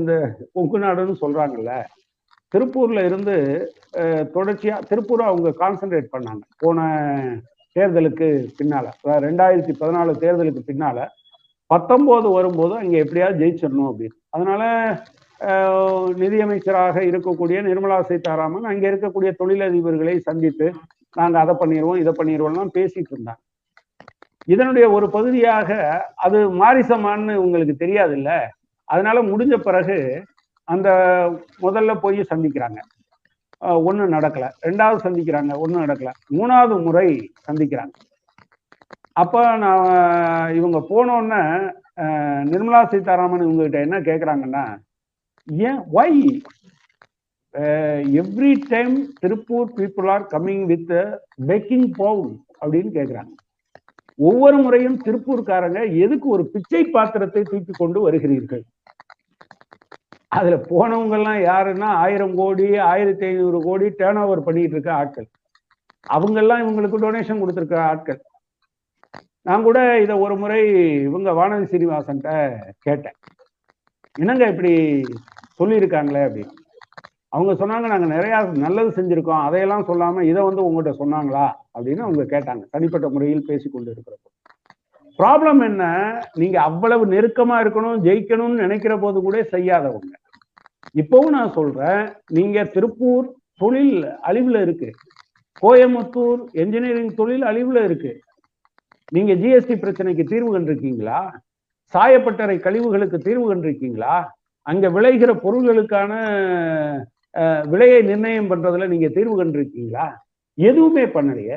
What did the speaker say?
இந்த கொங்கு நாடுன்னு சொல்றாங்கல்ல, திருப்பூர்ல இருந்து தொடர்ச்சியா திருப்பூரை அவங்க கான்சென்ட்ரேட் பண்ணாங்க போன தேர்தலுக்கு பின்னால, 2014 தேர்தலுக்கு பின்னால 19 வரும்போது அங்கே எப்படியாவது ஜெயிச்சிடணும் அப்படின்னு. அதனால நிதியமைச்சராக இருக்கக்கூடிய நிர்மலா சீதாராமன் அங்கே இருக்கக்கூடிய தொழிலதிபர்களை சந்தித்து நாங்கள் அதை பண்ணிடுவோம் இதை பண்ணிடுவோம்லாம் பேசிட்டு இருந்தாங்க. இதனுடைய ஒரு பகுதியாக அது மாரிசமான்னு உங்களுக்கு தெரியாது இல்லை, அதனால முடிஞ்ச பிறகு அந்த முதல்ல போய் சந்திக்கிறாங்க, ஒன்றும் நடக்கலை. ரெண்டாவது சந்திக்கிறாங்க, ஒன்றும் நடக்கலை. மூணாவது முறை சந்திக்கிறாங்க. அப்போ நான் இவங்க போனோன்னே நிர்மலா சீதாராமன் இவங்ககிட்ட என்ன கேட்குறாங்கன்னா, ஏன் why every time Tiruppur people are coming with packing pound அப்படின்னு கேட்குறாங்க. ஒவ்வொரு முறையும் திருப்பூர்காரங்க எதுக்கு ஒரு பிச்சை பாத்திரத்தை தூக்கி கொண்டு வருகிறீர்கள்? அதுல போனவங்கெல்லாம் யாருன்னா 1000 கோடி 1500 கோடி டேர்ன் ஓவர் பண்ணிட்டு இருக்க ஆட்கள், அவங்கெல்லாம் இவங்களுக்கு டொனேஷன் கொடுத்துருக்க ஆட்கள். நான் கூட இதை ஒரு முறை இவங்க வானதி சீனிவாசன் கேட்டேன், என்னங்க இப்படி சொல்லியிருக்காங்களே அப்படின்னு. அவங்க சொன்னாங்க, நாங்கள் நிறையா நல்லது செஞ்சுருக்கோம், அதையெல்லாம் சொல்லாமல் இதை உங்கள்கிட்ட சொன்னாங்களா அப்படின்னு அவங்க கேட்டாங்க. தனிப்பட்ட முறையில் பேசி கொண்டு இருக்கிறப்போ ப்ராப்ளம் என்ன, நீங்கள் அவ்வளவு நெருக்கமாக இருக்கணும் ஜெயிக்கணும்னு நினைக்கிற போது கூட செய்யாதவங்க. இப்போவும் நான் சொல்கிறேன், நீங்கள் திருப்பூர் தொழில் அழிவில் இருக்கு, கோயமுத்தூர் என்ஜினியரிங் தொழில் அழிவில் இருக்கு. நீங்கள் ஜிஎஸ்டி பிரச்சனைக்கு தீர்வு கண்டிருக்கீங்களா? சாயப்பட்டறை கழிவுகளுக்கு தீர்வு கண்டிருக்கீங்களா? அங்கே விளைகிற பொருள்களுக்கான விலையை நிர்ணயம் பண்றதுல நீங்க தீர்வு கண்டிருக்கீங்களா? எதுவுமே பண்ணலையே.